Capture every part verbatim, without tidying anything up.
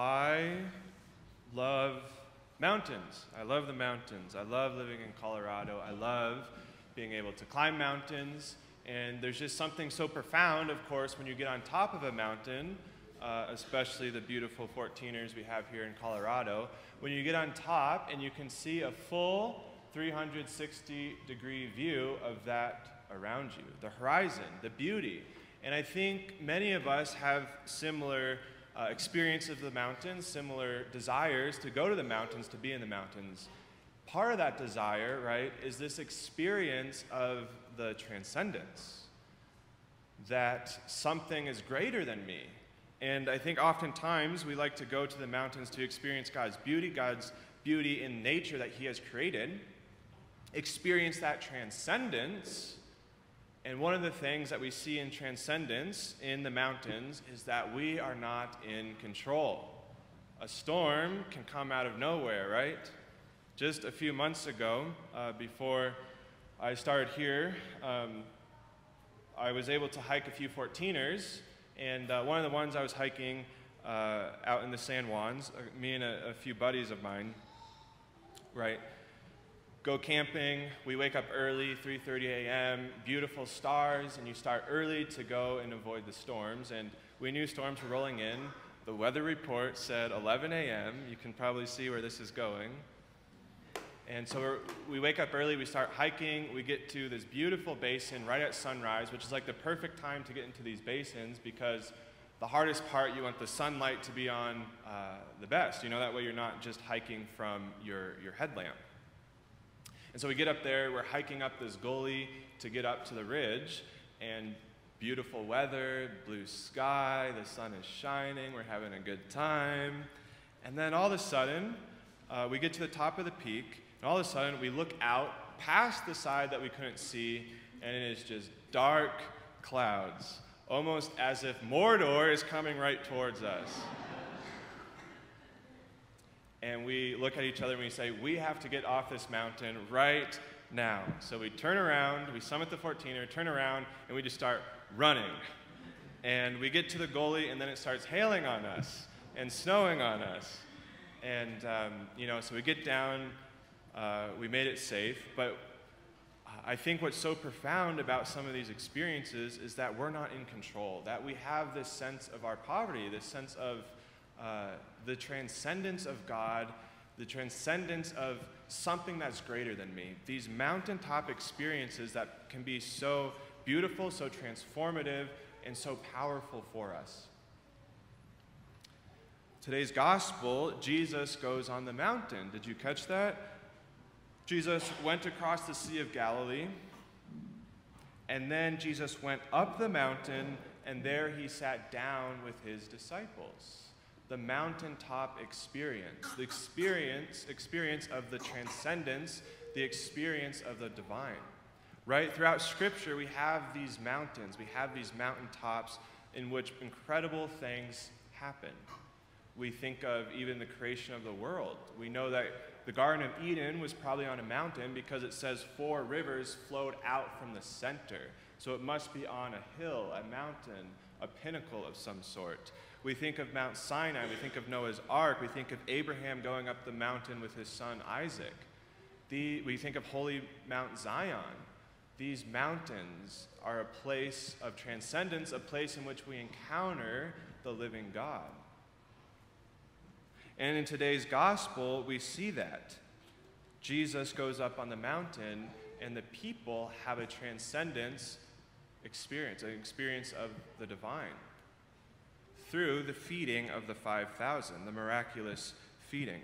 I love mountains. I love the mountains. I love living in Colorado. I love being able to climb mountains. And there's just something so profound, of course, when you get on top of a mountain, uh, especially the beautiful fourteeners we have here in Colorado, when you get on top and you can see a full three hundred sixty degree view of that around you, the horizon, the beauty. And I think many of us have similar uh, experience of the mountains, similar desires to go to the mountains, to be in the mountains. Part of that desire, right, is this experience of the transcendence, that something is greater than me. And I think oftentimes we like to go to the mountains to experience God's beauty, God's beauty in nature that He has created, experience that transcendence. And one of the things that we see in transcendence in the mountains is that we are not in control. A storm can come out of nowhere, right? Just a few months ago, uh, before I started here, um, I was able to hike a few fourteeners, and uh, one of the ones I was hiking uh, out in the San Juans, uh, me and a, a few buddies of mine, right? Go camping, we wake up early, three thirty a m, beautiful stars, and you start early to go and avoid the storms. And we knew storms were rolling in. The weather report said eleven a m You can probably see where this is going. And so we're, we wake up early, we start hiking, we get to this beautiful basin right at sunrise, which is like the perfect time to get into these basins, because the hardest part, you want the sunlight to be on uh, the best. You know, that way you're not just hiking from your, your headlamp. And so we get up there, we're hiking up this gully to get up to the ridge, and beautiful weather, blue sky, the sun is shining, we're having a good time. And then all of a sudden, uh, we get to the top of the peak, and all of a sudden we look out past the side that we couldn't see, and it is just dark clouds, almost as if Mordor is coming right towards us. And we look at each other and we say, we have to get off this mountain right now. So we turn around, we summit the fourteener, turn around, and we just start running. And we get to the gully, and then it starts hailing on us and snowing on us. And, um, you know, so we get down, uh, we made it safe. But I think what's so profound about some of these experiences is that we're not in control, that we have this sense of our poverty, this sense of Uh, the transcendence of God, the transcendence of something that's greater than me. These mountaintop experiences that can be so beautiful, so transformative, and so powerful for us. Today's gospel, Jesus goes on the mountain. Did you catch that? Jesus went across the Sea of Galilee, and then Jesus went up the mountain, and there he sat down with his disciples. The mountaintop experience, the experience, experience of the transcendence, the experience of the divine, right? Throughout Scripture, we have these mountains, we have these mountaintops in which incredible things happen. We think of even the creation of the world. We know that the Garden of Eden was probably on a mountain because it says four rivers flowed out from the center. So it must be on a hill, a mountain, a pinnacle of some sort. We think of Mount Sinai, we think of Noah's Ark, we think of Abraham going up the mountain with his son Isaac. The, we think of Holy Mount Zion. These mountains are a place of transcendence, a place in which we encounter the living God. And in today's gospel, we see that. Jesus goes up on the mountain, and the people have a transcendence experience, an experience of the divine, through the feeding of the five thousand, the miraculous feeding.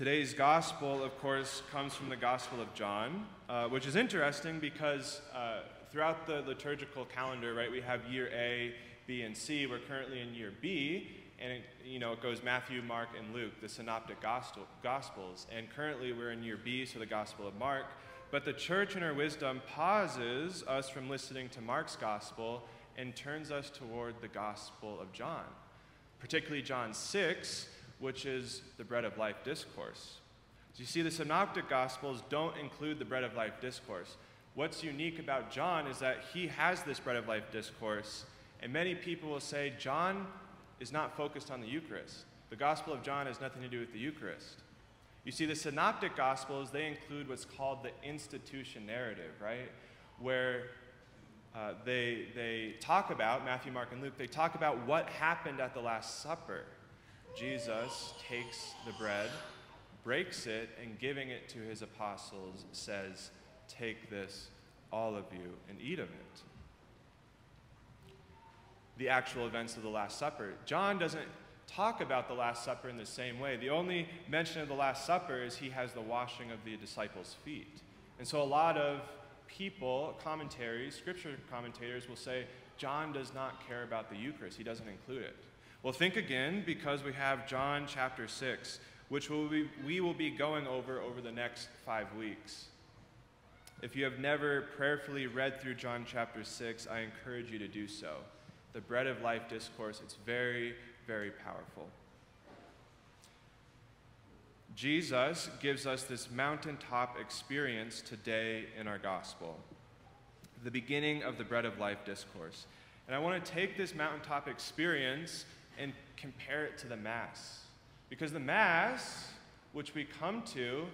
Today's gospel, of course, comes from the Gospel of John, uh, which is interesting because uh, throughout the liturgical calendar, right, we have year A, B, and C. We're currently in year B, and it, you know, it goes Matthew, Mark, and Luke, the Synoptic Gospel, Gospels. And currently we're in year B, so the Gospel of Mark. But the church in her wisdom pauses us from listening to Mark's gospel and turns us toward the Gospel of John, particularly John six, which is the Bread of Life discourse. So you see, the Synoptic Gospels don't include the Bread of Life discourse. What's unique about John is that he has this Bread of Life discourse, and many people will say John is not focused on the Eucharist. The Gospel of John has nothing to do with the Eucharist. You see, the Synoptic Gospels, they include what's called the institution narrative, right? Where uh, they, they talk about, Matthew, Mark, and Luke, they talk about what happened at the Last Supper. Jesus takes the bread, breaks it, and giving it to his apostles says, "Take this, all of you, and eat of it." The actual events of the Last Supper. John doesn't talk about the Last Supper in the same way. The only mention of the Last Supper is he has the washing of the disciples' feet. And so a lot of people, commentaries, scripture commentators will say, John does not care about the Eucharist. He doesn't include it. Well, think again, because we have John chapter six, which we'll be, we will be going over over the next five weeks. If you have never prayerfully read through John chapter six, I encourage you to do so. The Bread of Life discourse, it's very, very powerful. Jesus gives us this mountaintop experience today in our gospel, the beginning of the Bread of Life discourse. And I want to take this mountaintop experience and compare it to the Mass, because the Mass, which we come to,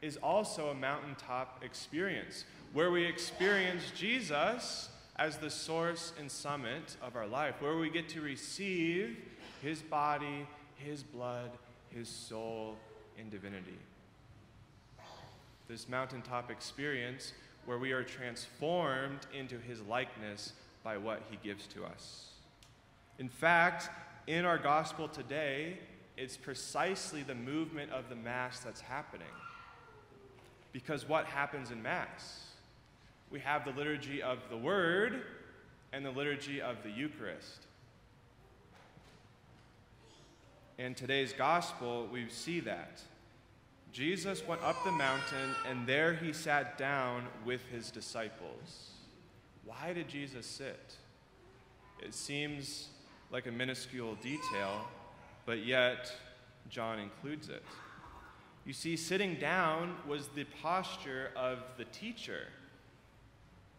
is also a mountaintop experience, where we experience Jesus as the source and summit of our life, where we get to receive his body, his blood, his soul, and divinity. This mountaintop experience where we are transformed into his likeness by what he gives to us. In fact, in our gospel today, it's precisely the movement of the Mass that's happening. Because what happens in Mass? We have the liturgy of the Word and the liturgy of the Eucharist. In today's gospel, we see that. Jesus went up the mountain, and there he sat down with his disciples. Why did Jesus sit? It seems like a minuscule detail, but yet John includes it. You see, sitting down was the posture of the teacher.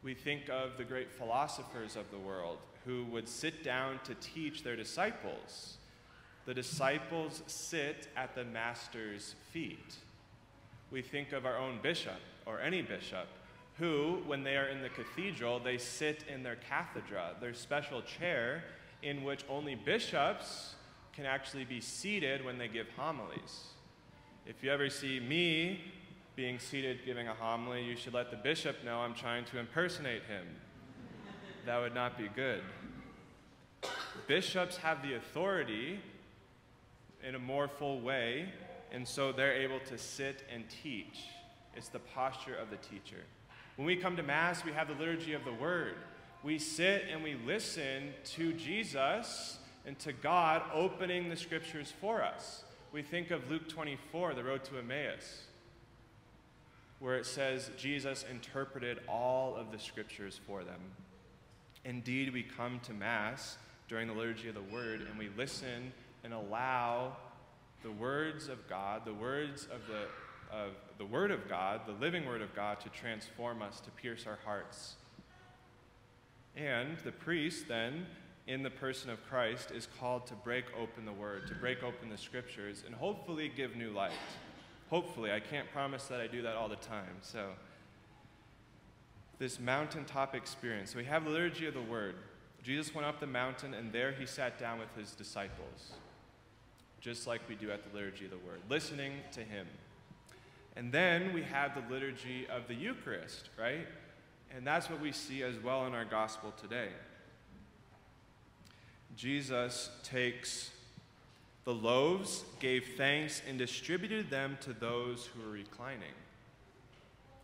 We think of the great philosophers of the world who would sit down to teach their disciples. The disciples sit at the master's feet. We think of our own bishop, or any bishop, who, when they are in the cathedral, they sit in their cathedra, their special chair, in which only bishops can actually be seated when they give homilies. If you ever see me being seated giving a homily, you should let the bishop know I'm trying to impersonate him. That would not be good. Bishops have the authority in a more full way, and so they're able to sit and teach. It's the posture of the teacher. When we come to Mass, we have the liturgy of the Word. We sit and we listen to Jesus and to God opening the Scriptures for us. We think of Luke twenty-four, the road to Emmaus, where it says Jesus interpreted all of the Scriptures for them. Indeed, we come to Mass during the liturgy of the Word, and we listen and allow the words of God, the words of the, of the Word of God, the living Word of God, to transform us, to pierce our hearts. And the priest, then, in the person of Christ, is called to break open the Word, to break open the Scriptures, and hopefully give new light. Hopefully, I can't promise that I do that all the time. So, this mountaintop experience. So we have the liturgy of the Word. Jesus went up the mountain, and there he sat down with his disciples, just like we do at the liturgy of the Word, listening to him. And then we have the liturgy of the Eucharist, right? And that's what we see as well in our gospel today. Jesus takes the loaves, gave thanks, and distributed them to those who were reclining.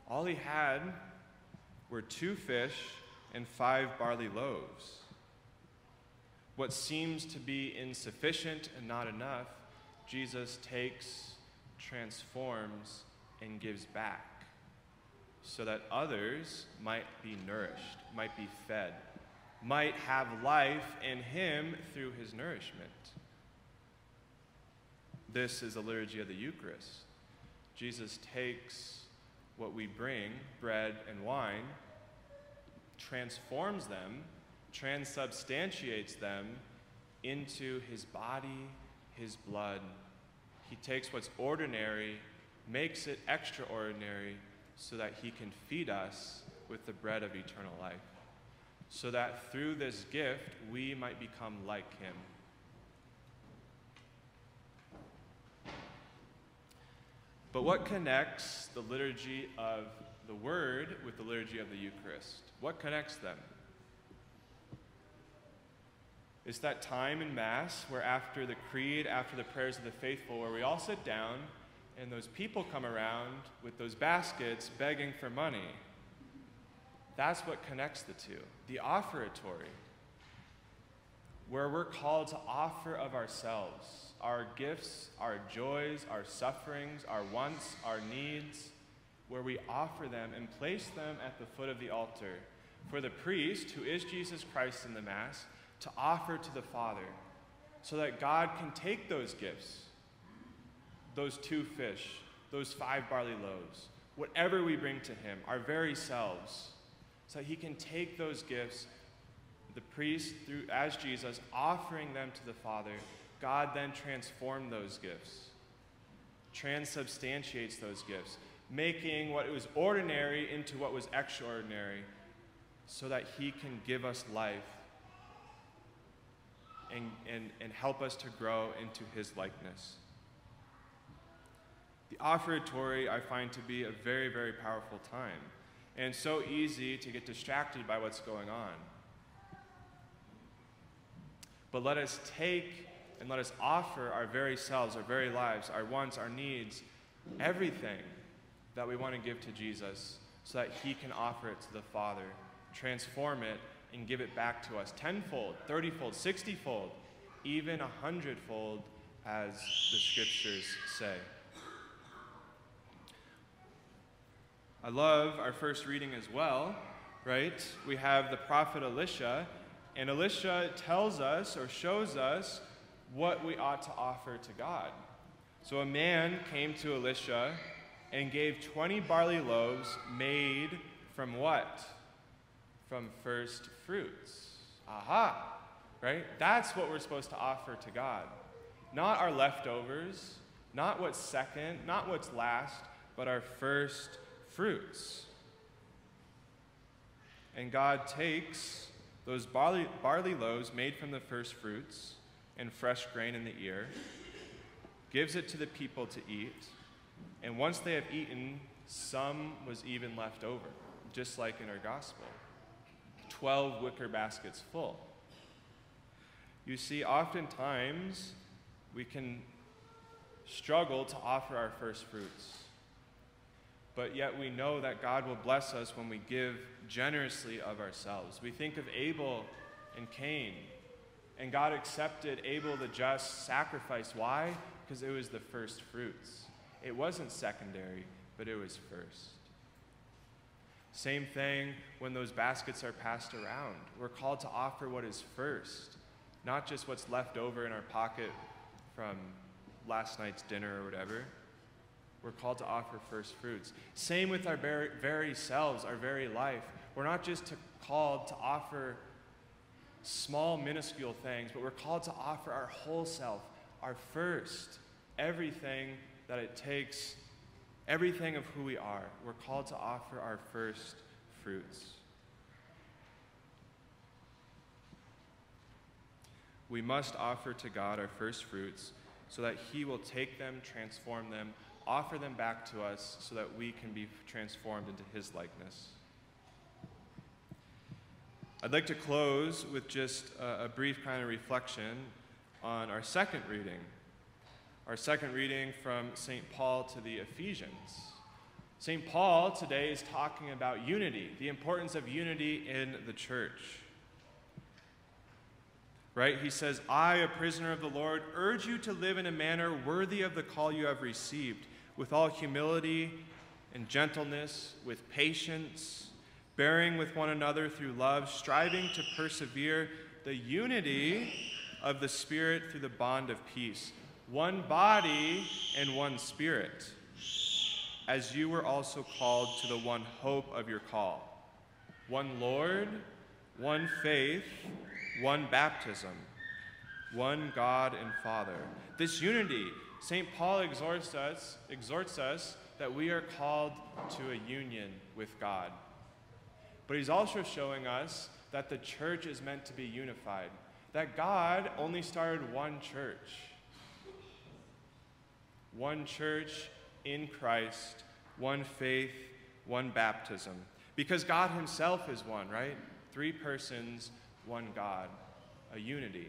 All he had were two fish and five barley loaves. What seems to be insufficient and not enough, Jesus takes, transforms, and gives back so that others might be nourished, might be fed, might have life in him through his nourishment. This is the liturgy of the Eucharist. Jesus takes what we bring, bread and wine, transforms them, transubstantiates them, into his body, his blood. He takes what's ordinary, makes it extraordinary, so that he can feed us with the bread of eternal life, so that through this gift we might become like him. But what connects the liturgy of the Word with the liturgy of the Eucharist? What connects them? It's that time in Mass where after the Creed, after the prayers of the faithful, where we all sit down and those people come around with those baskets begging for money. That's what connects the two. The offertory, where we're called to offer of ourselves, our gifts, our joys, our sufferings, our wants, our needs, where we offer them and place them at the foot of the altar for the priest, who is Jesus Christ in the Mass, to offer to the Father, so that God can take those gifts, those two fish, those five barley loaves, whatever we bring to him, our very selves, so that he can take those gifts, the priest, through as Jesus, offering them to the Father. God then transformed those gifts, transubstantiates those gifts, making what was ordinary into what was extraordinary, so that he can give us life and, and, and help us to grow into his likeness. The offertory I find to be a very, very powerful time, and so easy to get distracted by what's going on. But let us take and let us offer our very selves, our very lives, our wants, our needs, everything that we want to give to Jesus, so that he can offer it to the Father, transform it, and give it back to us tenfold, thirtyfold, sixtyfold, even a hundredfold, as the scriptures say. I love our first reading as well, right? We have the prophet Elisha, and Elisha tells us or shows us what we ought to offer to God. So a man came to Elisha and gave twenty barley loaves made from what? From first fruits. Aha! Right? That's what we're supposed to offer to God. Not our leftovers, not what's second, not what's last, but our first fruits. And God takes those barley, barley loaves made from the first fruits and fresh grain in the ear, gives it to the people to eat, and once they have eaten, some was even left over, just like in our gospel. Twelve wicker baskets full. You see, oftentimes we can struggle to offer our first fruits, but yet we know that God will bless us when we give generously of ourselves. We think of Abel and Cain, and God accepted Abel the just sacrifice. Why? Because it was the first fruits. It wasn't secondary, but it was first. Same thing when those baskets are passed around. We're called to offer what is first, not just what's left over in our pocket from last night's dinner or whatever. We're called to offer first fruits. Same with our very selves, our very life. We're not just to, called to offer small, minuscule things, but we're called to offer our whole self, our first, everything that it takes, everything of who we are. We're called to offer our first fruits. We must offer to God our first fruits so that he will take them, transform them, offer them back to us so that we can be transformed into his likeness. I'd like to close with just a, a brief kind of reflection on our second reading. Our second reading from Saint Paul to the Ephesians. Saint Paul today is talking about unity, the importance of unity in the church. Right? He says, I, a prisoner of the Lord, urge you to live in a manner worthy of the call you have received, with all humility and gentleness, with patience, bearing with one another through love, striving to persevere the unity of the Spirit through the bond of peace. One body and one Spirit, as you were also called to the one hope of your call. One Lord, one faith, one baptism, one God and Father. This unity, Saint Paul exhorts us, exhorts us that we are called to a union with God. But he's also showing us that the church is meant to be unified, that God only started one church. One church in Christ, one faith, one baptism. Because God himself is one, right? Three persons, one God, a unity.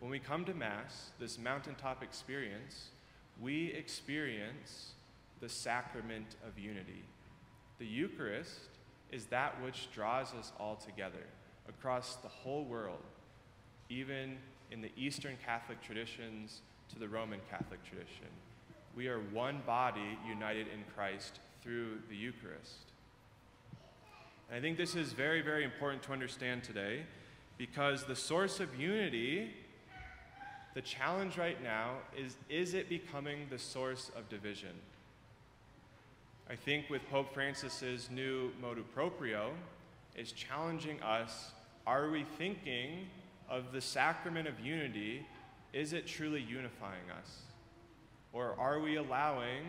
When we come to Mass, this mountaintop experience, we experience the sacrament of unity. The Eucharist is that which draws us all together across the whole world, even in the Eastern Catholic traditions to the Roman Catholic tradition. We are one body united in Christ through the Eucharist. And I think this is very, very important to understand today, because the source of unity, the challenge right now is, is it becoming the source of division? I think with Pope Francis's new motu proprio, it's challenging us, are we thinking of the sacrament of unity, is it truly unifying us? Or are we allowing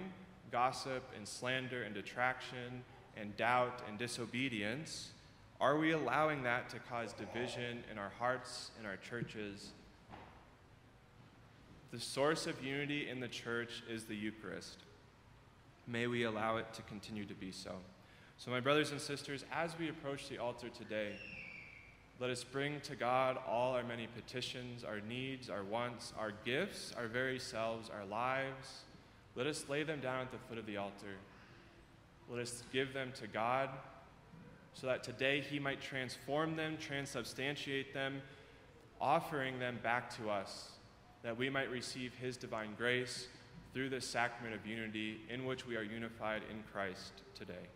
gossip and slander and detraction and doubt and disobedience? Are we allowing that to cause division in our hearts, in our churches? The source of unity in the church is the Eucharist. May we allow it to continue to be so. So my brothers and sisters, as we approach the altar today, let us bring to God all our many petitions, our needs, our wants, our gifts, our very selves, our lives. Let us lay them down at the foot of the altar. Let us give them to God so that today he might transform them, transubstantiate them, offering them back to us, that we might receive his divine grace through the sacrament of unity in which we are unified in Christ today.